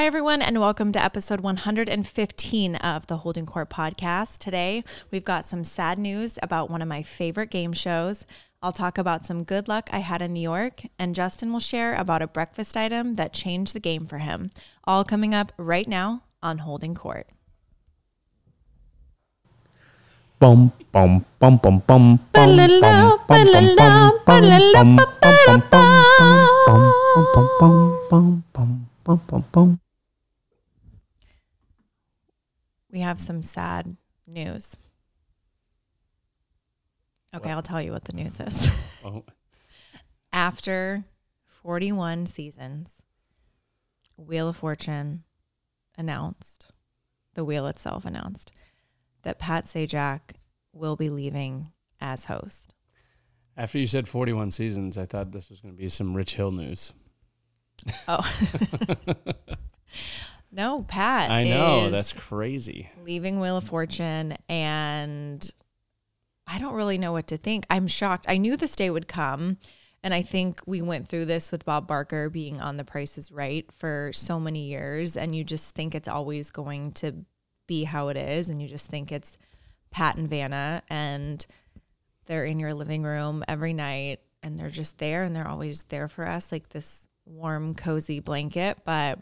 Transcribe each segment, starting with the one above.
Hi, everyone, and welcome to episode 115 of the Holding Court Podcast. Today, we've got some sad news about one of my favorite game shows. I'll talk about some good luck I had in New York, and Justin will share about a breakfast item that changed the game for him. All coming up right now on Holding Court. Bum, bum, bum, bum, bum, bum, bum, bum, bum. Boom, boom, boom. We have some sad news. Okay, what? I'll tell you what the news is. Oh. After 41 seasons, Wheel of Fortune announced, the wheel itself announced, that Pat Sajak will be leaving as host. After you said 41 seasons, I thought this was going to be some Rich Hill news. Oh, no, Pat. I know, that's crazy. Leaving Wheel of Fortune, and I don't really know what to think. I'm shocked. I knew this day would come, and I think we went through this with Bob Barker being on The Price is Right for so many years, and you just think it's always going to be how it is, and you just think it's Pat and Vanna, and they're in your living room every night, and they're just there, and they're always there for us, like this warm, cozy blanket. But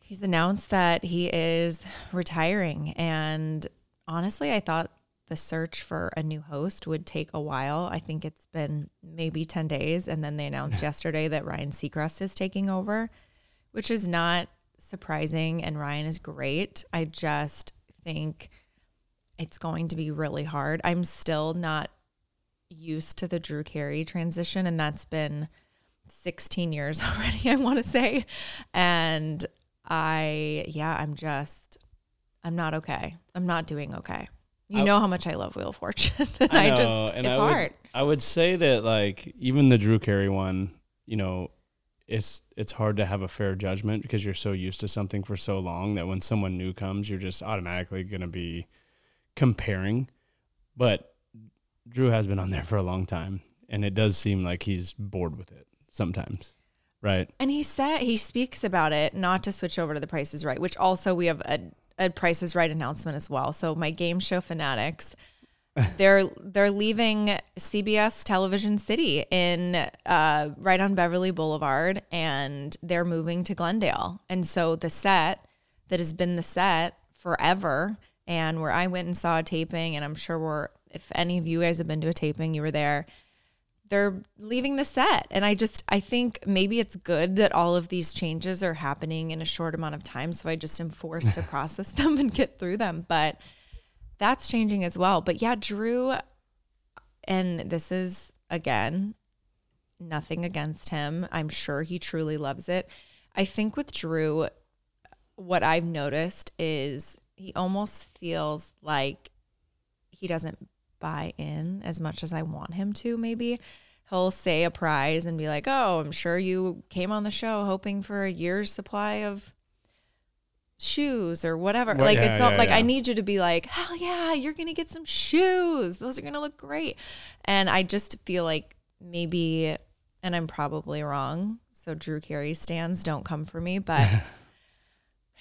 he's announced that he is retiring, and honestly, I thought the search for a new host would take a while. I think it's been maybe 10 days, and then they announced yesterday that Ryan Seacrest is taking over, which is not surprising, and Ryan is great. I just think it's going to be really hard. I'm still not used to the Drew Carey transition, and that's been 16 years already, I want to say. And I'm not okay. I'm not doing okay. You know how much I love Wheel of Fortune. It's hard. I would say that, like, even the Drew Carey one, you know, it's hard to have a fair judgment because you're so used to something for so long that when someone new comes, you're just automatically going to be comparing. But Drew has been on there for a long time, and it does seem like he's bored with it sometimes, right? And he speaks about it, not to switch over to The Price is Right, which also we have a Price is Right announcement as well. So my game show fanatics, they're leaving CBS Television City in right on Beverly Boulevard, and they're moving to Glendale. And so the set that has been the set forever, and where I went and saw a taping, and I'm sure if any of you guys have been to a taping, you were there. They're leaving the set. And I think maybe it's good that all of these changes are happening in a short amount of time. So I just am forced to process them and get through them. But that's changing as well. But yeah, Drew, and this is, again, nothing against him. I'm sure he truly loves it. I think with Drew, what I've noticed is he almost feels like he doesn't buy in as much as I want him to. Maybe he'll say a prize and be like, oh, I'm sure you came on the show hoping for a year's supply of shoes or whatever. Well, like, I need you to be like, hell yeah, you're going to get some shoes. Those are going to look great. And I just feel like maybe, and I'm probably wrong, so Drew Carey stands, don't come for me, but I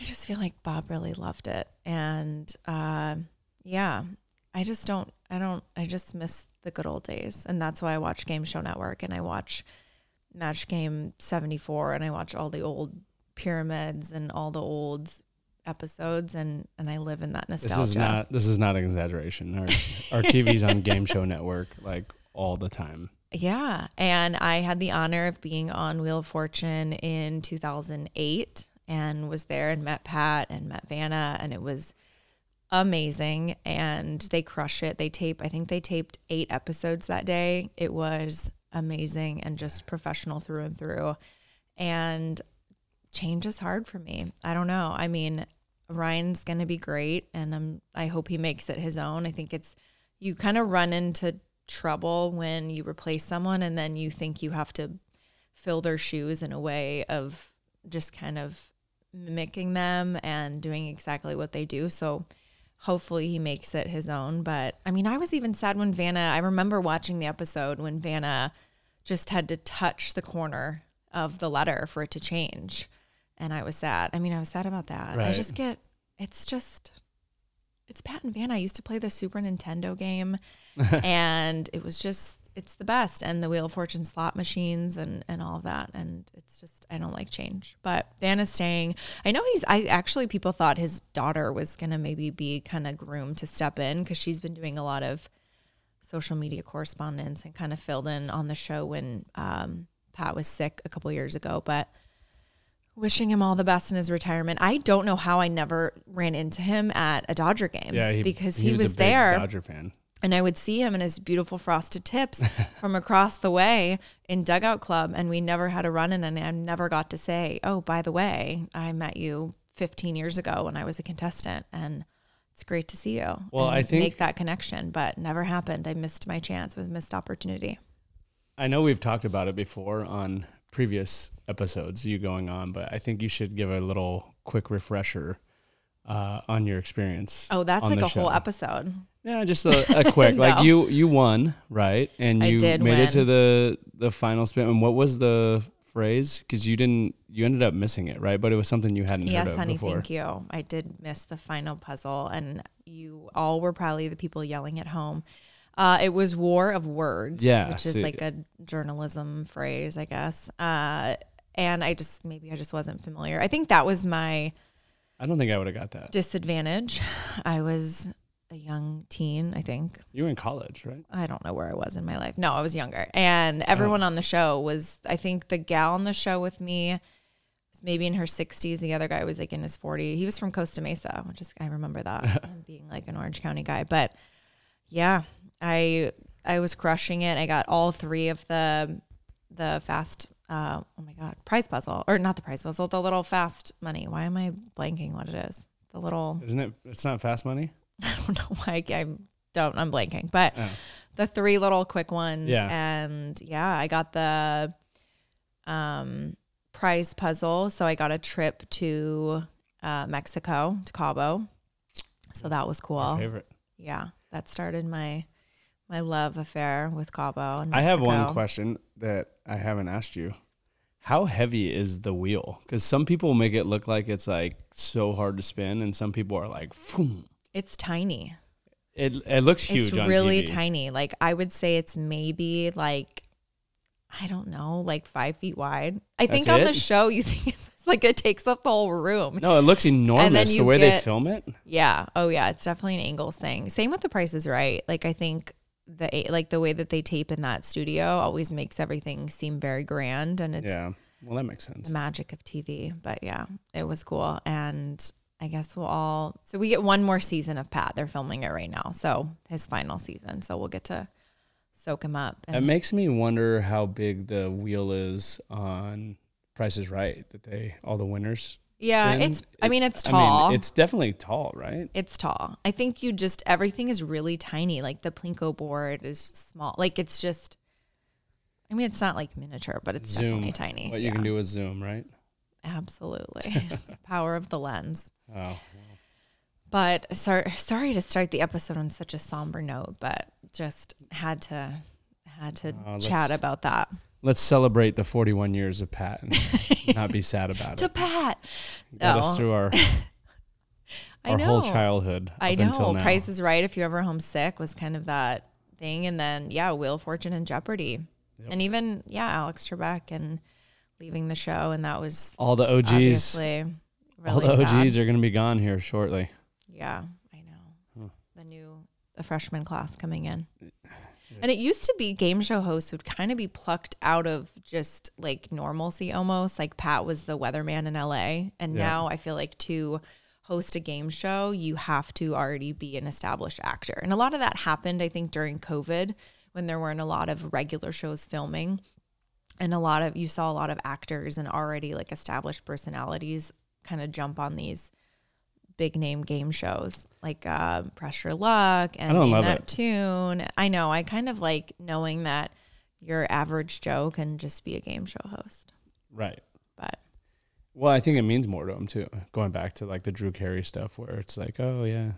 just feel like Bob really loved it. And I just don't. I just miss the good old days. And that's why I watch Game Show Network, and I watch Match Game 74, and I watch all the old pyramids and all the old episodes, and I live in that nostalgia. This is not an exaggeration. Our TV's on Game Show Network, like, all the time. Yeah. And I had the honor of being on Wheel of Fortune in 2008, and was there and met Pat and met Vanna, and it was amazing, and they crush it. I think they taped 8 episodes that day. It was amazing and just professional through and through. And change is hard for me. I don't know. I mean, Ryan's going to be great, and I hope he makes it his own. I think you kind of run into trouble when you replace someone and then you think you have to fill their shoes in a way of just kind of mimicking them and doing exactly what they do. So hopefully he makes it his own. But I mean, I was even sad when I remember watching the episode when Vanna just had to touch the corner of the letter for it to change. And I was sad. I mean, I was sad about that. Right. I just get, it's just, it's Pat and Vanna. I used to play the Super Nintendo game and it was just, it's the best. And the Wheel of Fortune slot machines and all of that. And it's just, I don't like change. But Vanna's staying. I know he's, I actually, people thought his daughter was going to maybe be kind of groomed to step in because she's been doing a lot of social media correspondence and kind of filled in on the show when Pat was sick a couple years ago. But wishing him all the best in his retirement. I don't know how I never ran into him at a Dodger game. Yeah, because he was a big there. Dodger fan. And I would see him in his beautiful frosted tips from across the way in Dugout Club, and we never had a run-in, and I never got to say, oh, by the way, I met you 15 years ago when I was a contestant, and it's great to see you. Well, I think make that connection, but never happened. I missed my chance with missed opportunity. I know we've talked about it before on previous episodes, you going on, but I think you should give a little quick refresher on your experience. Oh, that's like a whole episode. Yeah, just a quick, no. Like you won, right? And you made it to the final spin. And what was the phrase? Because you ended up missing it, right? But it was something you hadn't heard of before. Yes, honey, thank you. I did miss the final puzzle, and you all were probably the people yelling at home. It was War of Words, which is like a journalism phrase, I guess. And I just wasn't familiar. I think that was I don't think I would have got that. Disadvantage. I was a young teen, I think. You were in college, right? I don't know where I was in my life. No, I was younger. And everyone on the show was, I think the gal on the show with me was maybe in her 60s. The other guy was like in his 40s. He was from Costa Mesa, which is, I remember that, being like an Orange County guy. But yeah, I was crushing it. I got all three of the fast, prize puzzle. Or not the prize puzzle, the little fast money. Why am I blanking what it is? The little... Isn't it, it's not fast money? I don't know why I'm blanking, but the three little quick ones. Yeah. And I got the prize puzzle. So I got a trip to Mexico, to Cabo. So that was cool. My favorite. Yeah. That started my love affair with Cabo. And Mexico. I have one question that I haven't asked you. How heavy is the wheel? Because some people make it look like it's like so hard to spin. And some people are like, phoom. It's tiny. It looks huge. It's really on TV. Tiny. Like I would say it's maybe like, I don't know, like 5 feet wide. That's on the show you think it's like it takes up the whole room. No, it looks enormous the way they film it. Yeah. Oh yeah. It's definitely an angles thing. Same with the Price is Right. Like I think the way that they tape in that studio always makes everything seem very grand, and it's well, that makes sense. The magic of TV. But yeah, it was cool. And I guess so we get one more season of Pat. They're filming it right now. So his final season. So we'll get to soak him up. It makes me wonder how big the wheel is on Price is Right that all the winners. Yeah. It's tall. I mean, it's definitely tall, right? It's tall. I think everything is really tiny. Like the Plinko board is small. Like it's just, I mean, it's not like miniature, but it's definitely tiny. What you can do is zoom, right? Absolutely. Power of the lens. Oh, well. But sorry to start the episode on such a somber note, but just had to chat about that. Let's celebrate the 41 years of Pat and not be sad about it. To Pat. Got us through our whole childhood. I know. Price is Right. If you ever homesick was kind of that thing. And then, Wheel of Fortune and Jeopardy. Yep. And even, Alex Trebek and leaving the show. And that was all the OGs. Obviously. Really all the OGs sad. Are going to be gone here shortly. Yeah, I know. Huh. The freshman class coming in. And it used to be game show hosts would kind of be plucked out of just like normalcy almost. Like Pat was the weatherman in LA. And now I feel like to host a game show, you have to already be an established actor. And a lot of that happened, I think, during COVID when there weren't a lot of regular shows filming. And you saw a lot of actors and already like established personalities kind of jump on these big name game shows like Press Your Luck and Name That Tune. I know. I kind of like knowing that your average Joe can just be a game show host. Right. But. Well, I think it means more to him too. Going back to like the Drew Carey stuff where it's like, oh yeah.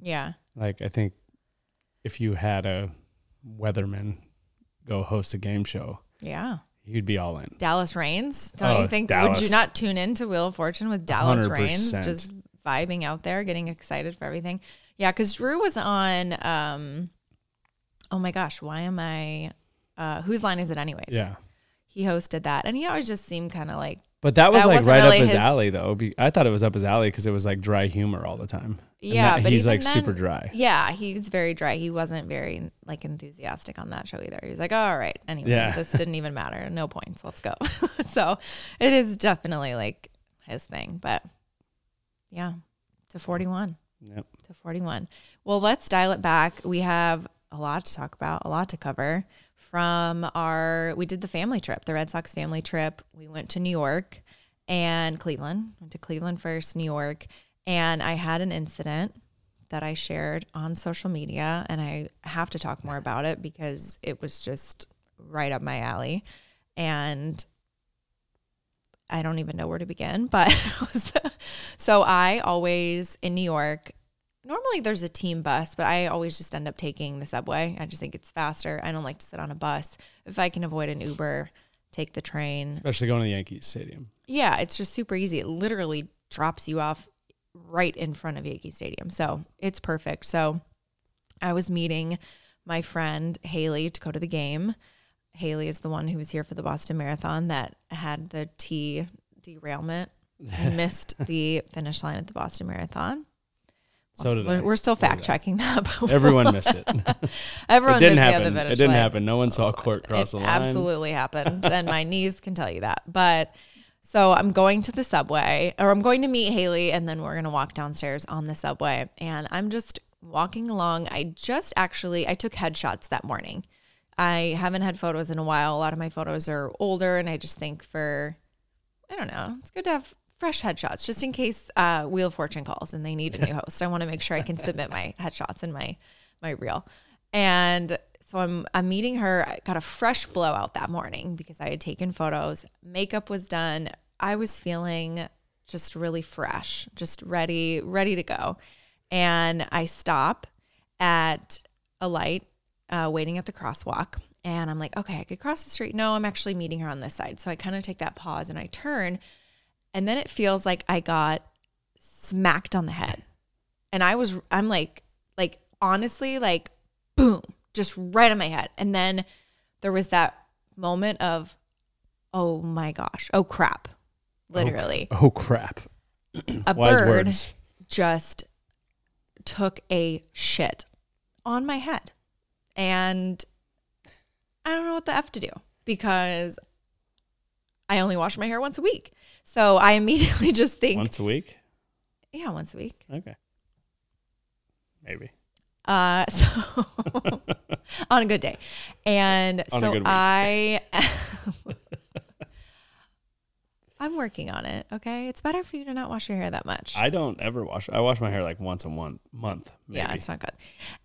Yeah. Like I think if you had a weatherman go host a game show. Yeah. He'd be all in. Dallas Reigns? Don't you think? Dallas. Would you not tune in to Wheel of Fortune with Dallas 100%. Reigns? Just vibing out there, getting excited for everything. Yeah, because Drew was on, oh my gosh, why am I, Whose Line Is It Anyways? Yeah. He hosted that. And he always just seemed kind of like. But that was like right up his alley, though. I thought it was up his alley because it was like dry humor all the time. Yeah, but he's like super dry. Yeah, he was very dry. He wasn't very like enthusiastic on that show either. He was like, oh, all right, anyways, this didn't even matter. No points. Let's go. So it is definitely like his thing. But yeah, to 41. Yep. To 41. Well, let's dial it back. We have a lot to talk about, a lot to cover. We did the family trip, the Red Sox family trip. We went to New York and Cleveland. Went to Cleveland first, New York. And I had an incident that I shared on social media, and I have to talk more about it because it was just right up my alley. And I don't even know where to begin, but so I always, in New York, normally there's a team bus, but I always just end up taking the subway. I just think it's faster. I don't like to sit on a bus. If I can avoid an Uber, take the train. Especially going to the Yankee Stadium. Yeah, it's just super easy. It literally drops you off right in front of Yankee Stadium. So it's perfect. So I was meeting my friend Haley to go to the game. Haley is the one who was here for the Boston Marathon that had the T derailment and missed the finish line at the Boston Marathon. So did I. We're still fact-checking that. But everyone missed it. Everyone missed the other finish. It didn't happen. No one saw Court cross the line. It absolutely happened, and my niece can tell you that. But so I'm going to the subway, or I'm going to meet Haley, and then we're going to walk downstairs on the subway. And I'm just walking along. I took headshots that morning. I haven't had photos in a while. A lot of my photos are older, and I just think it's good to have fresh headshots, just in case Wheel of Fortune calls and they need a new host. I want to make sure I can submit my headshots and my reel. And so I'm meeting her. I got a fresh blowout that morning because I had taken photos. Makeup was done. I was feeling just really fresh, just ready to go. And I stop at a light, waiting at the crosswalk. And I'm like, okay, I could cross the street. No, I'm actually meeting her on this side. So I kind of take that pause and I turn. And then it feels like I got smacked on the head. And I'm like honestly, like boom, just right on my head. And then there was that moment of, oh my gosh, oh crap, literally. Oh crap. A bird just took a shit on my head. And I don't know what the F to do because I only wash my hair once a week. So I immediately just think. Once a week? Yeah, once a week. Okay. Maybe. So on a good day. And so I'm working on it, okay? It's better for you to not wash your hair that much. I don't ever wash. I wash my hair like once a month. Maybe. Yeah, it's not good.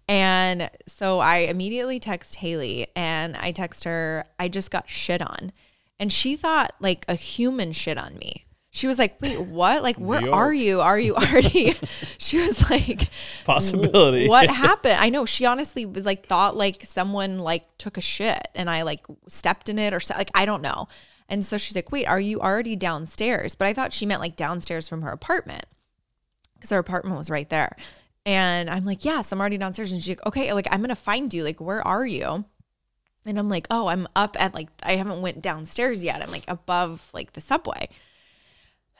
And so I immediately text Haley, and I text her, I just got shit on. And she thought like a human shit on me. She was like, wait, what? Like, where are you? Are you already? She was like. Possibility. What happened? I know. She honestly was like, thought like someone like took a shit and I like stepped in it or like, I don't know. And so she's like, wait, are you already downstairs? But I thought she meant like downstairs from her apartment because her apartment was right there. And I'm like, yes, I'm already downstairs. And she's like, okay, like I'm going to find you. Like, where are you? And I'm like, oh, I'm up at like, I haven't went downstairs yet. I'm like above like the subway.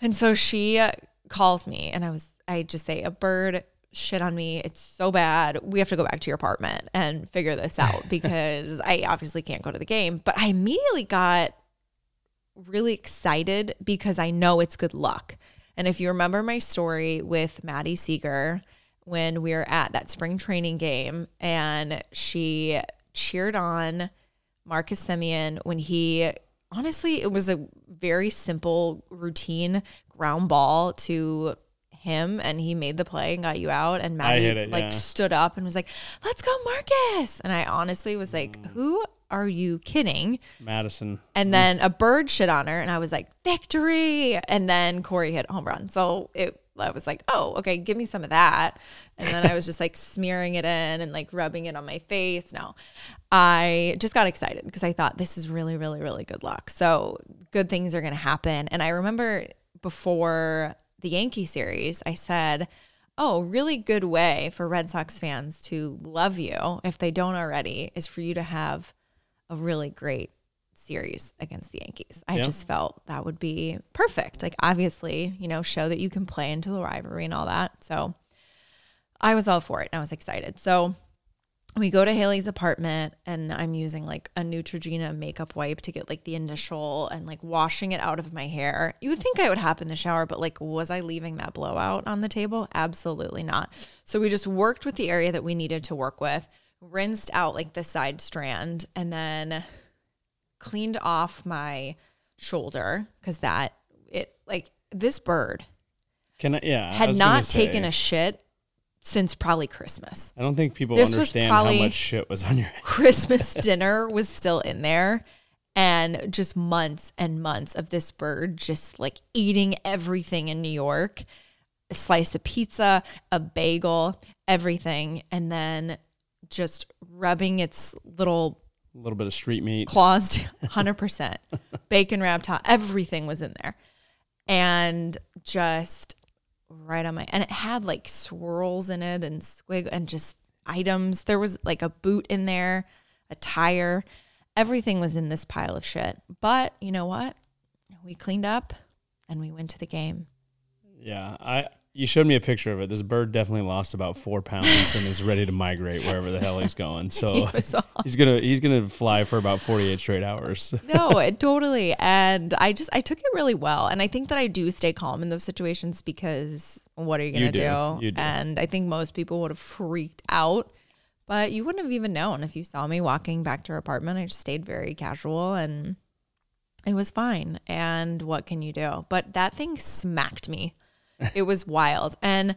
And so she calls me and I just say a bird shit on me. It's so bad. We have to go back to your apartment and figure this out because I obviously can't go to the game. But I immediately got really excited because I know it's good luck. And if you remember my story with Maddie Seeger, when we were at that spring training game and she cheered on Marcus Semien when he, honestly, it was a very simple routine ground ball to him and he made the play and got you out. And Maddie stood up and was like, let's go Marcus. And I honestly was like, who are you kidding? Madison. And then a bird shit on her and I was like, victory. And then Corey hit a home run. So it I was like, oh, okay, give me some of that. And then I was just like smearing it in and like rubbing it on my face. No, I just got excited because I thought this is really, really, really good luck. So good things are going to happen. And I remember before the Yankee series, I said, oh, really good way for Red Sox fans to love you if they don't already is for you to have a really great series against the Yankees. I just felt that would be perfect. Like, obviously, you know, show that you can play into the rivalry and all that. So I was all for it and I was excited. So we go to Haley's apartment and I'm using like a Neutrogena makeup wipe to get like the initial and like washing it out of my hair. You would think I would hop in the shower, but like, was I leaving that blowout on the table? Absolutely not. So we just worked with the area that we needed to work with, rinsed out like the side strand, and then cleaned off my shoulder because that it like this bird can had not taken a shit since probably Christmas. I don't think people understand how much shit was on your head. Christmas dinner was still in there, and just months and months of this bird just like eating everything in New York, a slice of pizza, a bagel, everything, and then just rubbing its little bit of street meat. Claws, 100%. Bacon wrapped hot. Everything was in there. And just right on my... And it had like swirls in it and squig and just items. There was like a boot in there, a tire. Everything was in this pile of shit. But you know what? We cleaned up and we went to the game. Yeah, you showed me a picture of it. This bird definitely lost about 4 pounds and is ready to migrate wherever the hell he's going. So he's gonna fly for about 48 straight hours. No, it totally. And I took it really well. And I think that I do stay calm in those situations because what are you gonna do? You do. And I think most people would have freaked out, but you wouldn't have even known if you saw me walking back to her apartment. I just stayed very casual and it was fine. And what can you do? But that thing smacked me. It was wild. And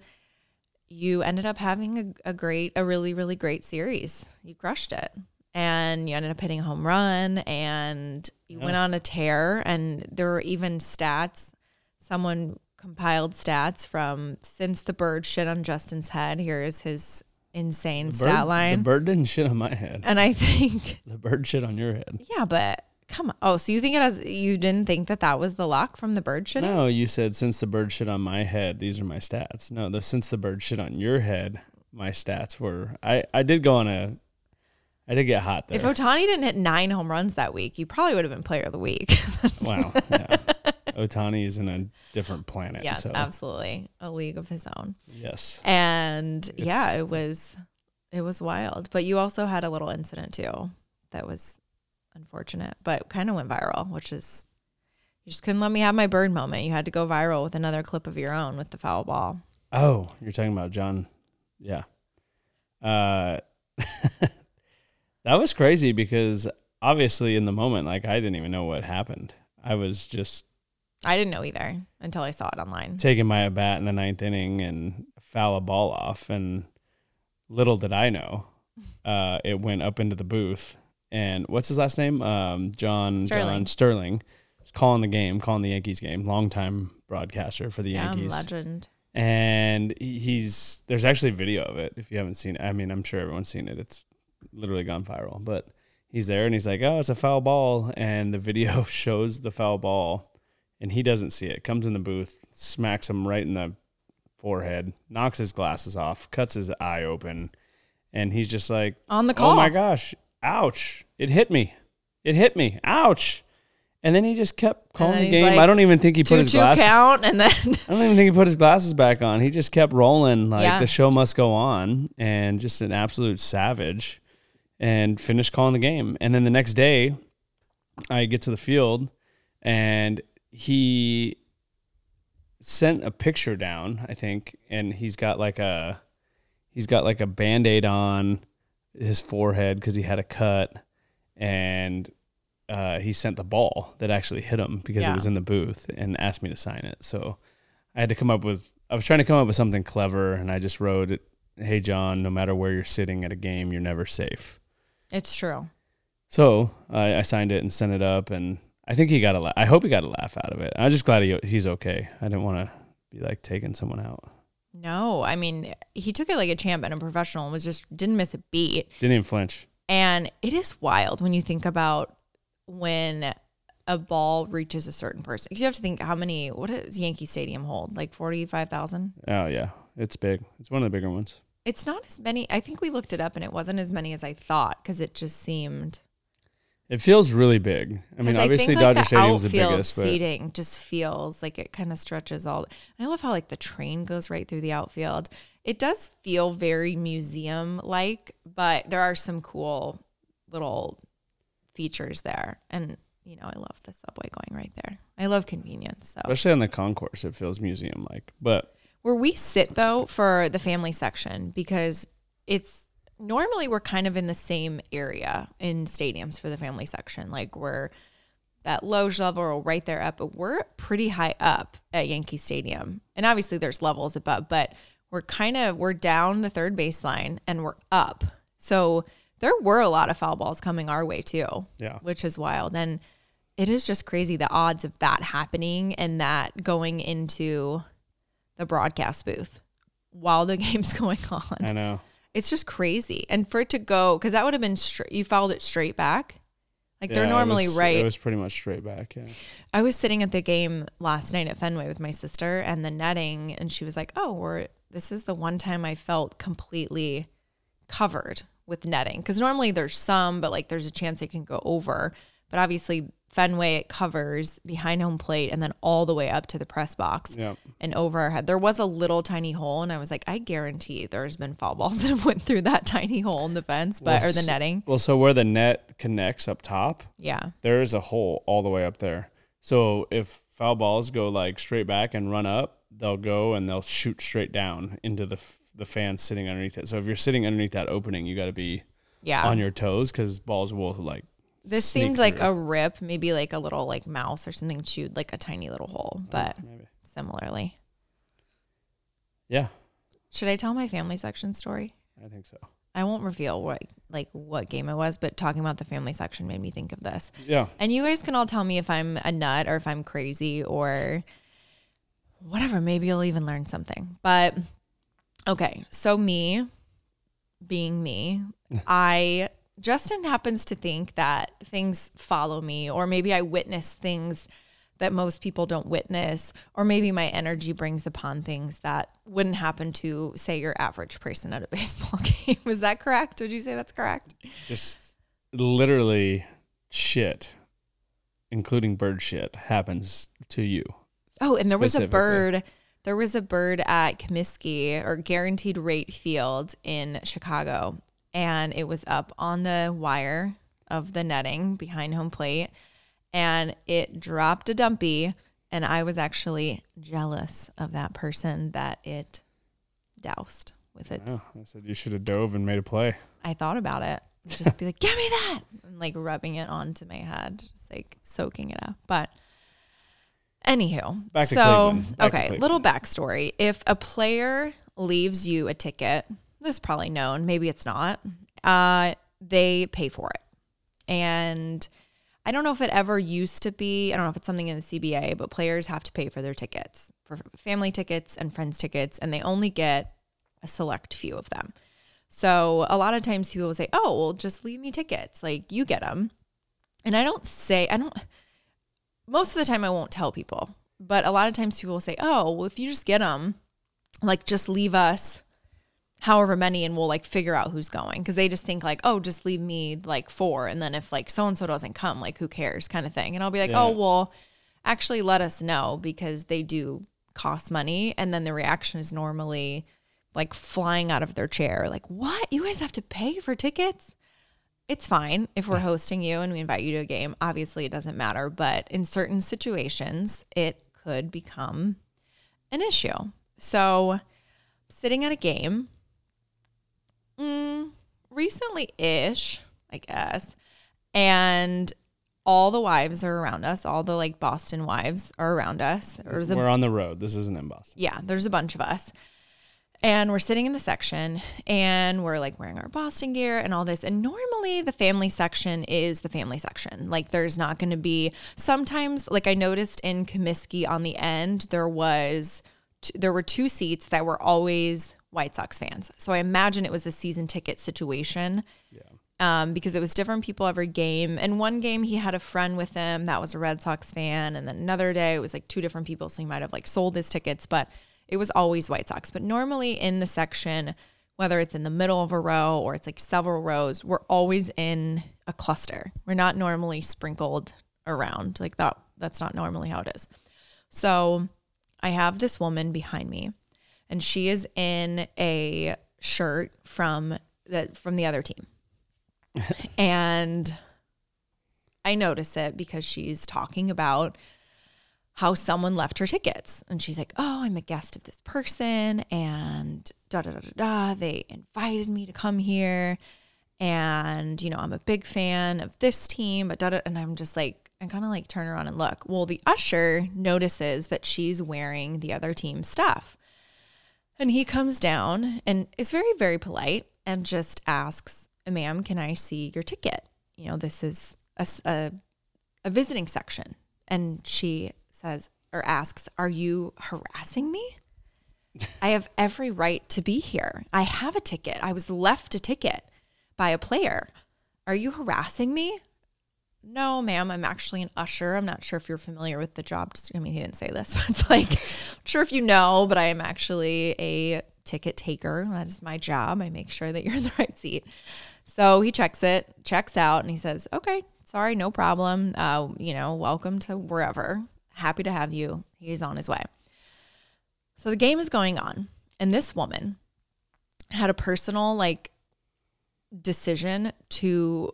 you ended up having a really, really great series. You crushed it. And you ended up hitting a home run. And you went on a tear. And there were even stats. Someone compiled stats from since the bird shit on Justin's head. Here is his insane stat line. The bird didn't shit on my head. And I think... The bird shit on your head. Yeah, but... Come on. Oh, so you didn't think that was the lock from the bird shit? No, you said since the bird shit on my head, these are my stats. No, since the bird shit on your head, my stats were, I did get hot there. If Ohtani didn't hit 9 home runs that week, you probably would have been player of the week. Wow. Yeah. Ohtani is in a different planet. Yes, so. Absolutely. A league of his own. Yes. And it was wild. But you also had a little incident too that was unfortunate, but kind of went viral, which is you just couldn't let me have my bird moment. You had to go viral with another clip of your own with the foul ball. Oh, you're talking about John. Yeah. That was crazy because obviously in the moment, like I didn't even know what happened. I didn't know either until I saw it online. Taking my bat in the 9th inning and foul a ball off. And little did I know, it went up into the booth. And what's his last name? John Sterling. He's calling the Yankees game. Longtime broadcaster for the Yankees. Legend. And there's actually a video of it if you haven't seen it. I mean, I'm sure everyone's seen it. It's literally gone viral. But he's there and he's like, oh, it's a foul ball. And the video shows the foul ball. And he doesn't see it. Comes in the booth, smacks him right in the forehead, knocks his glasses off, cuts his eye open. And he's just like, on the call. Oh my gosh. Ouch, it hit me, ouch. And then he just kept calling the game. Like, I don't even think he put his glasses count, and then I don't even think he put his glasses back on. He just kept rolling like the show must go on, and just an absolute savage, and finished calling the game. And then the next day I get to the field and he sent a picture down, I think, and he's got like a Band-Aid on his forehead because he had a cut, and he sent the ball that actually hit him because it was in the booth and asked me to sign it. So I was trying to come up with something clever, and I just wrote, hey, John, no matter where you're sitting at a game, you're never safe. It's true. So I signed it and sent it up, and I hope he got a laugh out of it. I'm just glad he's okay. I didn't want to be like taking someone out. No, I mean, he took it like a champ and a professional and was just didn't miss a beat. Didn't even flinch. And it is wild when you think about when a ball reaches a certain person. Because you have to think how many, what does Yankee Stadium hold? Like 45,000? Oh, yeah. It's big. It's one of the bigger ones. It's not as many. I think we looked it up and it wasn't as many as I thought because it just seemed. It feels really big. I mean, obviously I think, like, Dodger Stadium's the biggest, but seating just feels like it kind of stretches all. I love how like the train goes right through the outfield. It does feel very museum-like, but there are some cool little features there. And you know, I love the subway going right there. I love convenience. So especially on the concourse, it feels museum-like. But where we sit though for the family section, because it's. Normally, we're kind of in the same area in stadiums for the family section. Like, we're that low level or right there up, but we're pretty high up at Yankee Stadium. And obviously, there's levels above, but we're down the third baseline and we're up. So there were a lot of foul balls coming our way too, yeah, which is wild. And it is just crazy, the odds of that happening and that going into the broadcast booth while the game's going on. I know. It's just crazy. And for it to go, because that would have been straight, you fouled it straight back. Like, yeah, they're normally right. It was pretty much straight back, yeah. I was sitting at the game last night at Fenway with my sister and the netting, and she was like, oh, this is the one time I felt completely covered with netting. Because normally there's some, but like there's a chance it can go over. But obviously Fenway, it covers behind home plate and then all the way up to the press box, yep, and over our head. There was a little tiny hole, and I was like, I guarantee there's been foul balls that have went through that tiny hole in the fence, but or the netting. Well, so where the net connects up top, yeah, there is a hole all the way up there. So if foul balls go like straight back and run up, they'll go and they'll shoot straight down into the fans sitting underneath it. So if you're sitting underneath that opening, you got to be on your toes because balls will like. This seemed like a rip, maybe like a little like mouse or something chewed like a tiny little hole, but maybe. Similarly. Yeah. Should I tell my family section story? I think so. I won't reveal what game it was, but talking about the family section made me think of this. Yeah. And you guys can all tell me if I'm a nut or if I'm crazy or whatever. Maybe you'll even learn something. But okay, so me being me, Justin happens to think that things follow me, or maybe I witness things that most people don't witness, or maybe my energy brings upon things that wouldn't happen to, say, your average person at a baseball game. Is that correct? Would you say that's correct? Just literally shit, including bird shit, happens to you. Oh, and there was a bird at Comiskey or Guaranteed Rate Field in Chicago. And it was up on the wire of the netting behind home plate. And it dropped a dumpy. And I was actually jealous of that person that it doused with its. Oh, I said you should have dove and made a play. I thought about it. Just be like, give me that. And like rubbing it onto my head. Just like soaking it up. But anywho. Back to Cleveland. Okay, little backstory. If a player leaves you a ticket, this is probably known, maybe it's not, they pay for it. And I don't know if it ever used to be, I don't know if it's something in the CBA, but players have to pay for their tickets, for family tickets and friends tickets, and they only get a select few of them. So a lot of times people will say, oh, well, just leave me tickets, like you get them. And most of the time I won't tell people, but a lot of times people will say, oh, well, if you just get them, like just leave us however many and we'll like figure out who's going, because they just think like, oh, just leave me like four, and then if like so-and-so doesn't come, like who cares kind of thing. And I'll be like, yeah, oh, well, actually let us know, because they do cost money. And then the reaction is normally like flying out of their chair, like, what, you guys have to pay for tickets? It's fine if we're hosting you and we invite you to a game, obviously it doesn't matter, but in certain situations it could become an issue. So sitting at a game recently-ish, I guess, and all the wives are around us. All the like Boston wives are around us. We're on the road. This isn't in Boston. Yeah, there's a bunch of us, and we're sitting in the section, and we're like wearing our Boston gear and all this. And normally the family section is the family section. Like there's not going to be, sometimes, like I noticed in Comiskey on the end there was there were two seats that were always White Sox fans. So I imagine it was a season ticket situation. Yeah. Because it was different people every game. And one game he had a friend with him that was a Red Sox fan. And then another day it was like two different people. So he might have like sold his tickets, but it was always White Sox. But normally in the section, whether it's in the middle of a row or it's like several rows, we're always in a cluster. We're not normally sprinkled around like that. That's not normally how it is. So I have this woman behind me and she is in a shirt from the other team. And I notice it because she's talking about how someone left her tickets. And she's like, oh, I'm a guest of this person and da-da-da-da-da. They invited me to come here. And, you know, I'm a big fan of this team. But da-da. And I'm just like, I kind of like turn around and look. Well, the usher notices that she's wearing the other team's stuff. And he comes down and is very, very polite and just asks, ma'am, can I see your ticket? You know, this is a visiting section. And she says or asks, are you harassing me? I have every right to be here. I have a ticket. I was left a ticket by a player. Are you harassing me? No, ma'am, I'm actually an usher. I'm not sure if you're familiar with the job. I mean, he didn't say this, but it's like, I'm sure if you know, but I am actually a ticket taker. That is my job. I make sure that you're in the right seat. So he checks out, and he says, okay, sorry, no problem. You know, welcome to wherever. Happy to have you. He's on his way. So the game is going on, and this woman had a personal, like, decision to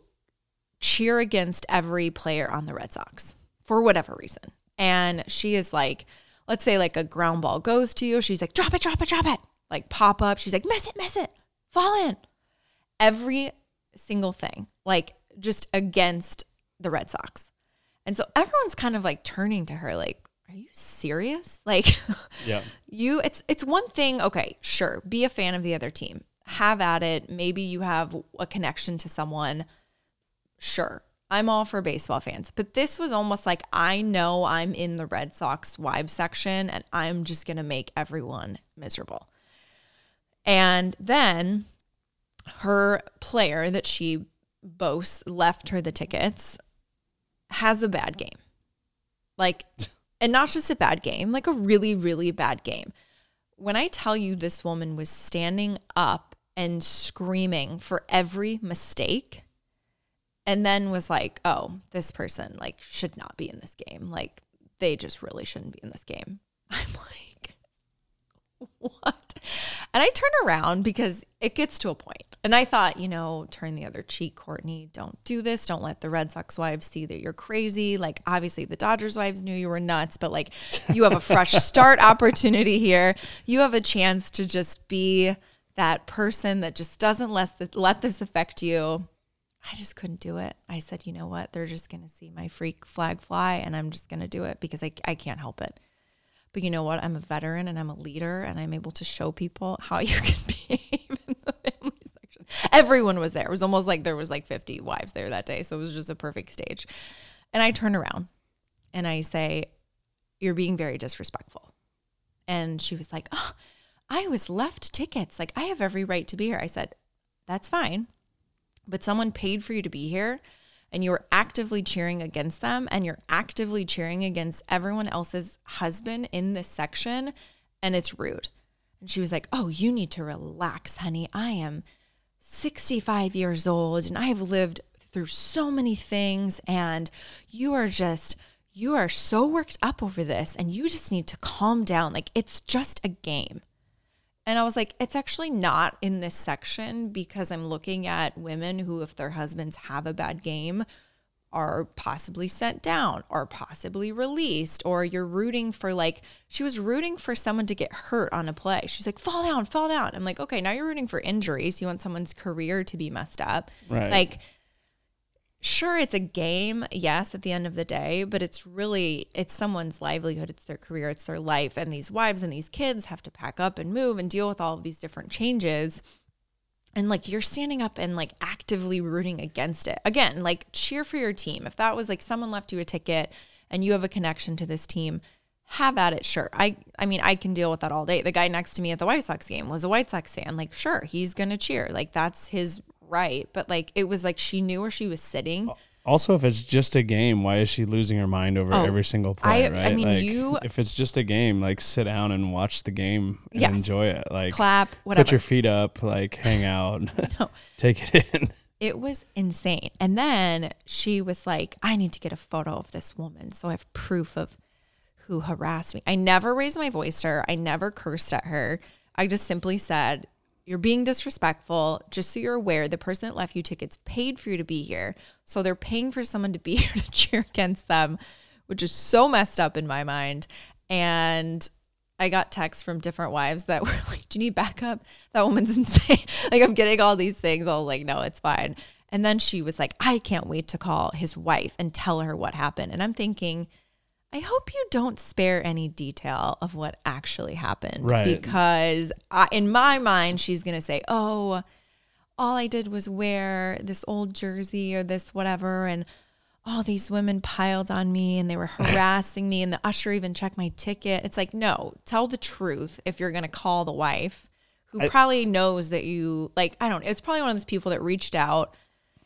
cheer against every player on the Red Sox for whatever reason. And she is like, let's say, like, a ground ball goes to you. She's like, drop it, drop it, drop it. Like, pop up. She's like, miss it, fall in. Every single thing, like, just against the Red Sox. And so everyone's kind of like turning to her like, are you serious? Like, yeah. It's one thing, okay, sure, be a fan of the other team. Have at it. Maybe you have a connection to someone. Sure. I'm all for baseball fans. But this was almost like, I know I'm in the Red Sox wives section and I'm just going to make everyone miserable. And then her player that she boasts left her the tickets has a bad game. Like, and not just a bad game, like a really, really bad game. When I tell you this woman was standing up and screaming for every mistake and then was like, oh, this person, like, should not be in this game. Like, they just really shouldn't be in this game. I'm like, what? And I turn around because it gets to a point. And I thought, you know, turn the other cheek, Courtney. Don't do this. Don't let the Red Sox wives see that you're crazy. Like, obviously the Dodgers wives knew you were nuts, but, like, you have a fresh start opportunity here. You have a chance to just be that person that just doesn't let this affect you. I just couldn't do it. I said, you know what? They're just going to see my freak flag fly, and I'm just going to do it because I can't help it. But you know what? I'm a veteran, and I'm a leader, and I'm able to show people how you can behave in the family. Everyone was there. It was almost like there was like 50 wives there that day. So it was just a perfect stage. And I turn around and I say, you're being very disrespectful. And she was like, oh, I was left tickets. Like, I have every right to be here. I said, that's fine. But someone paid for you to be here and you were actively cheering against them. And you're actively cheering against everyone else's husband in this section. And it's rude. And she was like, oh, you need to relax, honey. I am 65 years old and I have lived through so many things, and you are so worked up over this, and you just need to calm down. Like, it's just a game. And I was like, it's actually not in this section, because I'm looking at women who, if their husbands have a bad game, are possibly sent down or possibly released, or you're rooting for, like, she was rooting for someone to get hurt on a play. She's like, fall down, fall down. I'm like, okay, now you're rooting for injuries. You want someone's career to be messed up. Right. Like, sure, it's a game, yes, at the end of the day, but it's really, it's someone's livelihood. It's their career. It's their life. And these wives and these kids have to pack up and move and deal with all of these different changes. And, like, you're standing up and, like, actively rooting against it. Again, like, cheer for your team. If that was, like, someone left you a ticket and you have a connection to this team, have at it, sure. I mean, I can deal with that all day. The guy next to me at the White Sox game was a White Sox fan. Like, sure, he's going to cheer. Like, that's his right. But, like, it was like she knew where she was sitting. Also, if it's just a game, why is she losing her mind over every single play, right? I mean, like, if it's just a game, like, sit down and watch the game and enjoy it. Like, clap, whatever. Put your feet up, like, hang out. No. Take it in. It was insane. And then she was like, I need to get a photo of this woman so I have proof of who harassed me. I never raised my voice to her. I never cursed at her. I just simply said, you're being disrespectful. Just so you're aware, the person that left you tickets paid for you to be here. So they're paying for someone to be here to cheer against them, which is so messed up in my mind. And I got texts from different wives that were like, do you need backup? That woman's insane. Like, I'm getting all these things. I was like, no, it's fine. And then she was like, I can't wait to call his wife and tell her what happened. And I'm thinking, I hope you don't spare any detail of what actually happened. Right. Because in my mind, she's going to say, oh, all I did was wear this old jersey or this whatever, and all these women piled on me and they were harassing me, and the usher even checked my ticket. It's like, no, tell the truth if you're going to call the wife, who probably knows that you, like, I don't know. It's probably one of those people that reached out,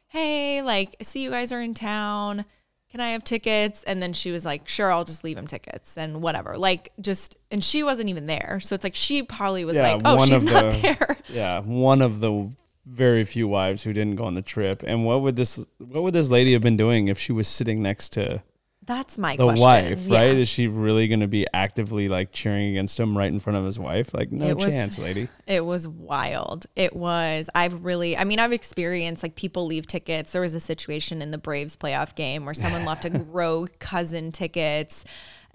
hey, like, I see you guys are in town. Can I have tickets? And then she was like, sure, I'll just leave him tickets and whatever. Like, just, and she wasn't even there. So it's like, she probably was like, oh, she's not there. Yeah. One of the very few wives who didn't go on the trip. And what would this lady have been doing if she was sitting next to the wife, right? Yeah. Is she really going to be actively, like, cheering against him right in front of his wife? Like, no chance, lady. It was wild. I've experienced, like, people leave tickets. There was a situation in the Braves playoff game where someone left a rogue cousin tickets,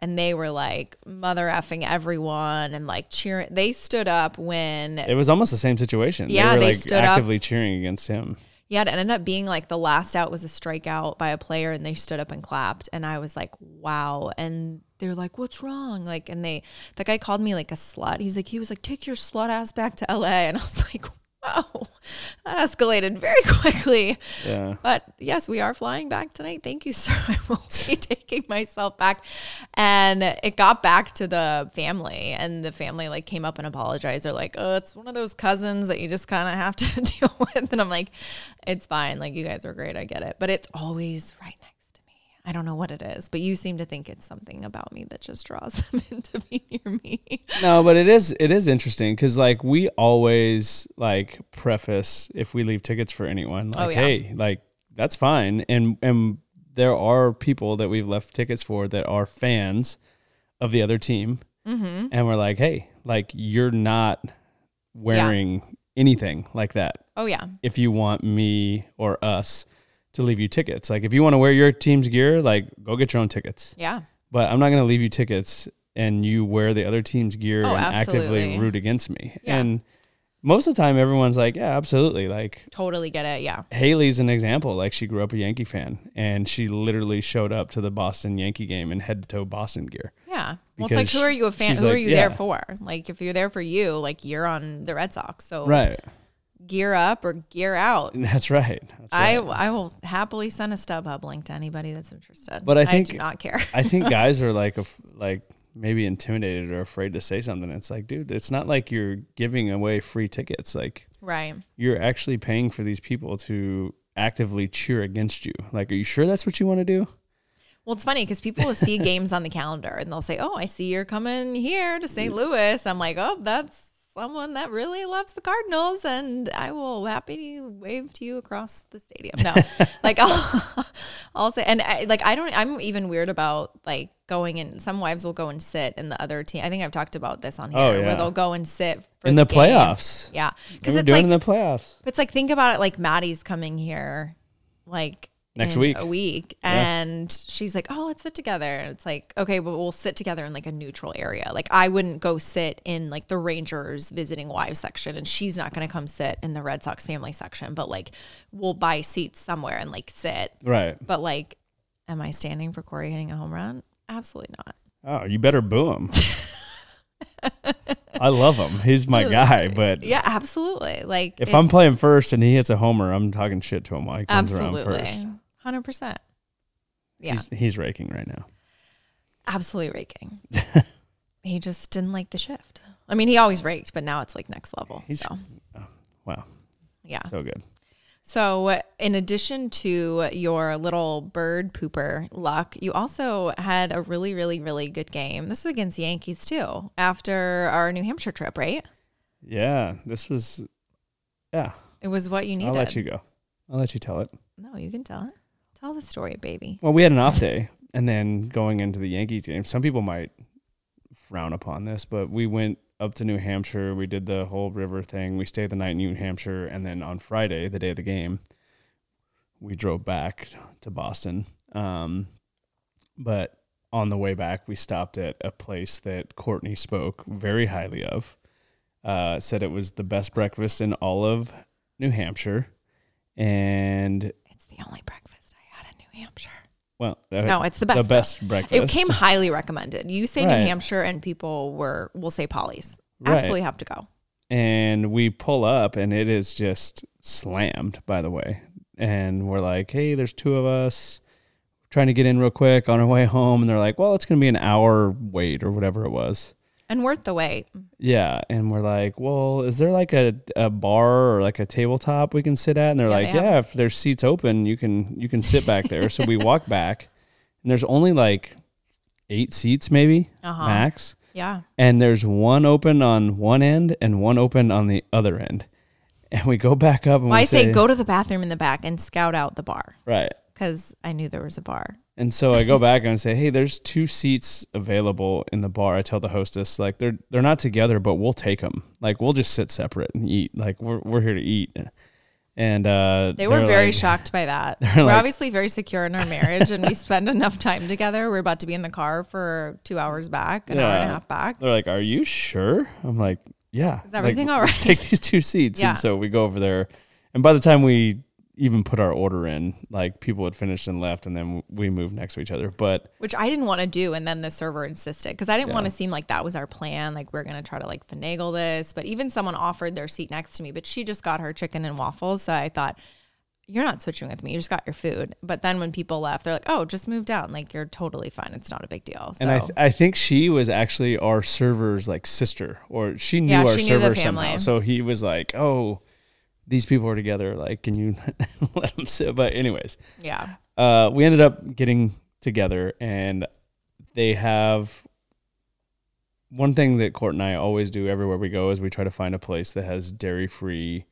and they were like, mother effing everyone, and like cheering. They stood up when it was almost the same situation. Yeah, they stood up actively cheering against him. Yeah, it ended up being like the last out was a strikeout by a player, and they stood up and clapped, and I was like, wow. And they're like, what's wrong? Like, and that guy called me like a slut. He was like, take your slut ass back to LA. And I was like, wow, that escalated very quickly. Yeah. But yes, we are flying back tonight. Thank you, sir. I will be taking myself back. And it got back to the family, and the family like came up and apologized. They're like, oh, it's one of those cousins that you just kind of have to deal with. And I'm like, it's fine. Like, you guys were great. I get it. But it's always right next to me. I don't know what it is, but you seem to think it's something about me that just draws them into being near me. No, but it is interesting because, like, we always, like, preface if we leave tickets for anyone, like, hey, like, that's fine. And there are people that we've left tickets for that are fans of the other team. Mm-hmm. And we're like, hey, like, you're not wearing anything like that. Oh, yeah. If you want me or us to leave you tickets. Like, if you want to wear your team's gear, like, go get your own tickets. Yeah. But I'm not going to leave you tickets and you wear the other team's gear and actively root against me. Yeah. And most of the time everyone's like, yeah, absolutely. Like, totally get it. Yeah. Haley's an example. Like, she grew up a Yankee fan, and she literally showed up to the Boston Yankee game in head to toe Boston gear. Yeah. Well, it's like, who are you a fan? Who are you there for? Like, if you're there for you, like, you're on the Red Sox. So right. Gear up or gear out. That's right. That's right. I will happily send a StubHub link to anybody that's interested. But I do not care. I think guys are like maybe intimidated or afraid to say something. It's like, dude, it's not like you're giving away free tickets. Like, right. You're actually paying for these people to actively cheer against you. Like, are you sure that's what you want to do? Well, it's funny because people will see games on the calendar and they'll say, oh, I see you're coming here to St. Louis. I'm like, oh, that's someone that really loves the Cardinals, and I will happily wave to you across the stadium. No, like I'll say, and I'm even weird about like going in. Some wives will go and sit in the other team. I think I've talked about this on here where they'll go and sit for in the playoffs. Yeah, because it's doing like in the playoffs. It's like, think about it. Like, Maddie's coming here, like, next week. And she's like, oh, let's sit together. And it's like, okay, but we'll sit together in like a neutral area. Like, I wouldn't go sit in like the Rangers visiting wives section, and she's not going to come sit in the Red Sox family section, but like we'll buy seats somewhere and like sit. Right. But like, am I standing for Corey hitting a home run? Absolutely not. Oh, you better boo him. I love him. He's my guy, but yeah, absolutely. Like, if I'm playing first and he hits a homer, I'm talking shit to him while he comes around first. 100%. Yeah. He's raking right now. Absolutely raking. He just didn't like the shift. I mean, he always raked, but now it's like next level. Oh, wow. Yeah. So good. So in addition to your little bird pooper luck, you also had a really, really, really good game. This was against the Yankees too, after our New Hampshire trip, right? Yeah. This was, yeah. It was what you needed. I'll let you go. I'll let you tell it. No, you can tell it. Tell the story, baby. Well, we had an off day, and then going into the Yankees game, some people might frown upon this, but we went up to New Hampshire. We did the whole river thing. We stayed the night in New Hampshire, and then on Friday, the day of the game, we drove back to Boston. But on the way back, we stopped at a place that Courtney spoke very highly of. Said it was the best breakfast in all of New Hampshire, and it's the only breakfast I had in New Hampshire. Well, no, it's the best. The best breakfast. It came highly recommended. You say right. New Hampshire, and people will say Polly's. Right. Absolutely have to go. And we pull up, and it is just slammed. By the way, and we're like, hey, there's two of us trying to get in real quick on our way home, and they're like, well, it's going to be an hour wait or whatever it was. And worth the wait. Yeah. And we're like, well, is there like a bar or like a tabletop we can sit at? And they're yeah, if there's seats open, you can sit back there. So we walk back, and there's only like 8 seats maybe max. Yeah. And there's one open on one end and one open on the other end. And we go back up. And well, we I say, go to the bathroom in the back and scout out the bar. Right. Because I knew there was a bar. And so I go back and say, hey, there's 2 seats available in the bar. I tell the hostess, like, they're not together, but we'll take them. Like, we'll just sit separate and eat. Like, we're here to eat. And they were very shocked by that. We're like, obviously very secure in our marriage, and we spend enough time together. We're about to be in the car for 2 hours back, an hour and a half back. They're like, are you sure? I'm like, yeah. Is everything all right? Take these 2 seats. Yeah. And so we go over there. And by the time we even put our order in, like, people had finished and left, and then we moved next to each other. But which I didn't want to do, and then the server insisted, because I didn't want to seem like that was our plan, like we're going to try to like finagle this. But even someone offered their seat next to me, but she just got her chicken and waffles, so I thought, you're not switching with me, you just got your food. But then when people left, they're like, oh, just move down, like you're totally fine, it's not a big deal. So. And I think she was actually our server's like sister, or she knew our server somehow. So he was like, oh, these people are together, like, can you let them sit? But anyways, yeah, we ended up getting together, and they have one thing that Court and I always do everywhere we go is we try to find a place that has dairy-free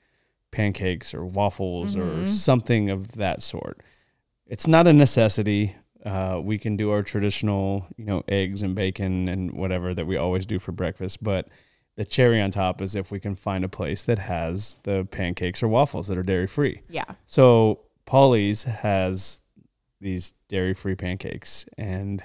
pancakes or waffles or something of that sort. It's not a necessity. We can do our traditional, eggs and bacon and whatever that we always do for breakfast, but the cherry on top is if we can find a place that has the pancakes or waffles that are dairy-free. Yeah. So Polly's has these dairy-free pancakes. And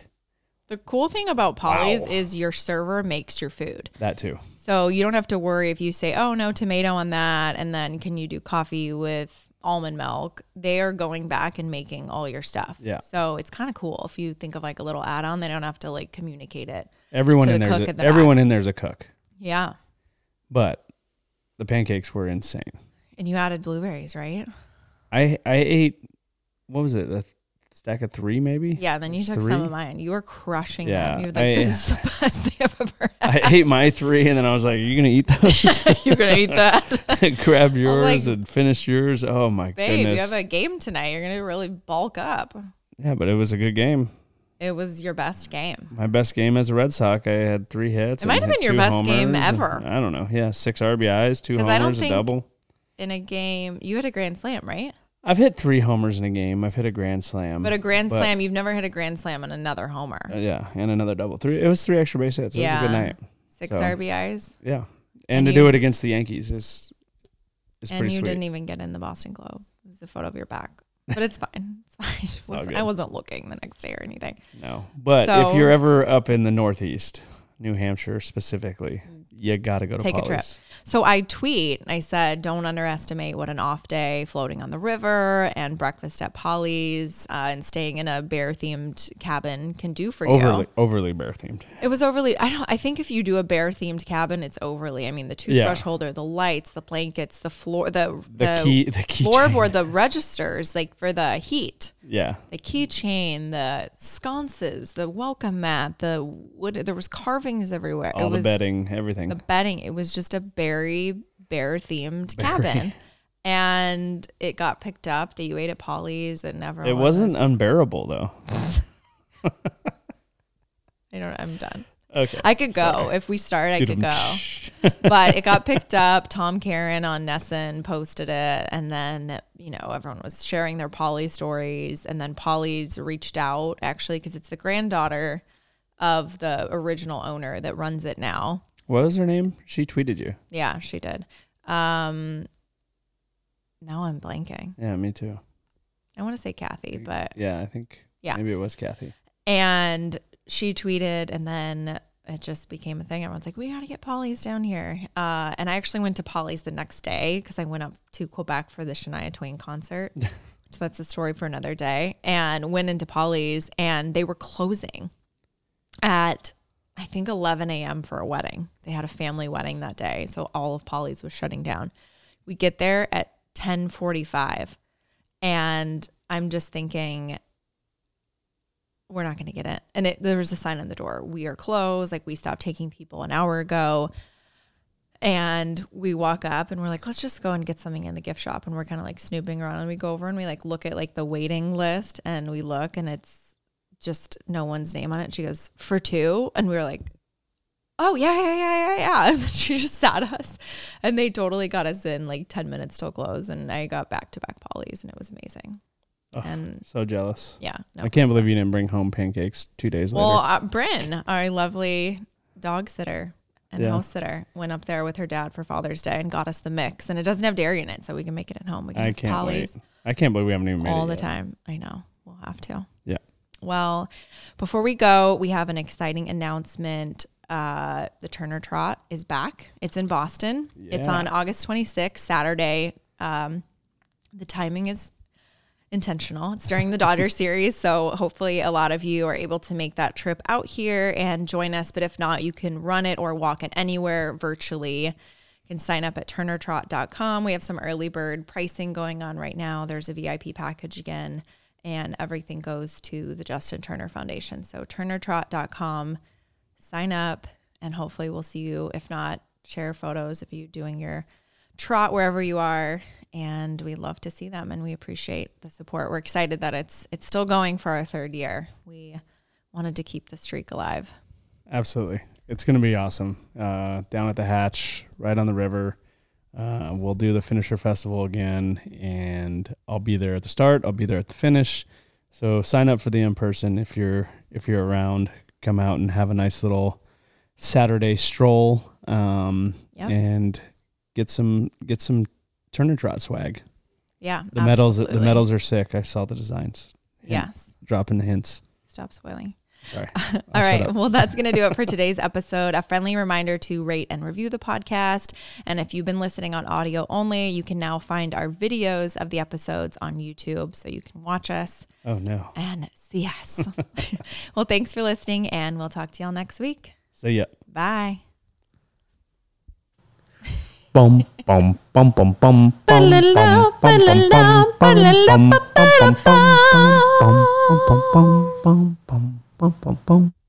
the cool thing about Polly's is your server makes your food. That too. So you don't have to worry if you say, oh, no tomato on that, and then can you do coffee with almond milk? They are going back and making all your stuff. Yeah. So it's kind of cool if you think of like a little add-on. They don't have to like communicate it. Everyone in there's a cook. Yeah. But the pancakes were insane. And you added blueberries, right? I ate, what was it, a stack of 3 maybe? Yeah, then you took some of mine. You were crushing them. You were like, this is the best thing I've ever had. I ate my 3, and then I was like, are you going to eat those? You're going to eat that? Grab yours and finish yours. Oh, my goodness. Babe, you have a game tonight. You're going to really bulk up. Yeah, but it was a good game. It was your best game. My best game as a Red Sox. I had 3 hits. It might have been your best game ever. I don't know. Yeah, 6 RBIs, 2 homers, a double. In a game, you had a grand slam, right? I've hit 3 homers in a game. I've hit a grand slam. But a grand slam, you've never hit a grand slam and another homer. Yeah, and another double. 3. It was 3 extra base hits. It was a good night. 6 RBIs. Yeah, and to do it against the Yankees is pretty sweet. And you didn't even get in the Boston Globe. It was a photo of your back. But it's fine. It's fine. I wasn't looking the next day or anything. No. But if you're ever up in the Northeast, New Hampshire specifically, you got to go to Polly's. Take a trip. So I tweet. I said, don't underestimate what an off day floating on the river and breakfast at Polly's and staying in a bear-themed cabin can do for you. Overly bear-themed. It was overly. I think if you do a bear-themed cabin, it's overly. I mean, the toothbrush holder, the lights, the blankets, the floor, the key, the floorboard, the registers, like for the heat. Yeah. The keychain, the sconces, the welcome mat, the wood. There was carvings everywhere. All the bedding, everything. The bedding. It was just a Barry Bear-themed cabin. And it got picked up. They ate at Polly's. It wasn't unbearable, though. I'm done. Okay. I could go. Sorry. If we start, I could go. But it got picked up. Tom Karen on Nessun posted it. And then, everyone was sharing their Polly stories. And then Polly's reached out, actually, because it's the granddaughter of the original owner that runs it now. What was her name? She tweeted you. Yeah, she did. Now I'm blanking. Yeah, me too. I want to say Kathy, but... Yeah, I think maybe it was Kathy. And... She tweeted, and then it just became a thing. Everyone's like, we got to get Polly's down here. And I actually went to Polly's the next day because I went up to Quebec for the Shania Twain concert. So that's a story for another day. And went into Polly's, and they were closing at, I think, 11 a.m. for a wedding. They had a family wedding that day, so all of Polly's was shutting down. We get there at 10:45, and I'm just thinking... we're not going to get it. And there was a sign on the door. We are closed. Like, we stopped taking people an hour ago. And we walk up and we're like, let's just go and get something in the gift shop. And we're kind of like snooping around, and we go over and we like look at like the waiting list, and we look, and it's just no one's name on it. She goes, for two. And we were like, oh yeah. And she just sat us, and they totally got us in like 10 minutes till close. And I got back-to-back Polly's, and it was amazing. Oh, and so jealous. Yeah. No, I can't believe you didn't bring home pancakes 2 days later. Well, Brynn, our lovely dog sitter and house sitter, went up there with her dad for Father's Day and got us the mix. And it doesn't have dairy in it, so we can make it at home. We can have Polly's. I can't believe we haven't even made it all the time. I know. We'll have to. Yeah. Well, before we go, we have an exciting announcement. The Turner Trot is back. It's in Boston. Yeah. It's on August 26th, Saturday. The timing is... intentional. It's during the Dodgers series, so hopefully a lot of you are able to make that trip out here and join us. But if not, you can run it or walk it anywhere virtually. You can sign up at turnertrot.com. We have some early bird pricing going on right now. There's a VIP package again, and everything goes to the Justin Turner Foundation. So turnertrot.com, sign up, and hopefully we'll see you. If not, share photos of you doing your trot wherever you are. And we love to see them, and we appreciate the support. We're excited that it's still going for our third year. We wanted to keep the streak alive. Absolutely. It's going to be awesome. Down at the hatch, right on the river. We'll do the Finisher Festival again, and I'll be there at the start. I'll be there at the finish. So sign up for the in-person if you're around. Come out and have a nice little Saturday stroll, and get some Turner Trot swag. Yeah, the medals. The medals are sick. I saw the designs. Yes, dropping the hints. Stop spoiling. Sorry. All right. Well, that's going to do it for today's episode. A friendly reminder to rate and review the podcast. And if you've been listening on audio only, you can now find our videos of the episodes on YouTube, so you can watch us. Oh no. And see us. Well, thanks for listening, and we'll talk to y'all next week. See ya. Bye. Bum bum bum bum bum bum bum bum bum bum.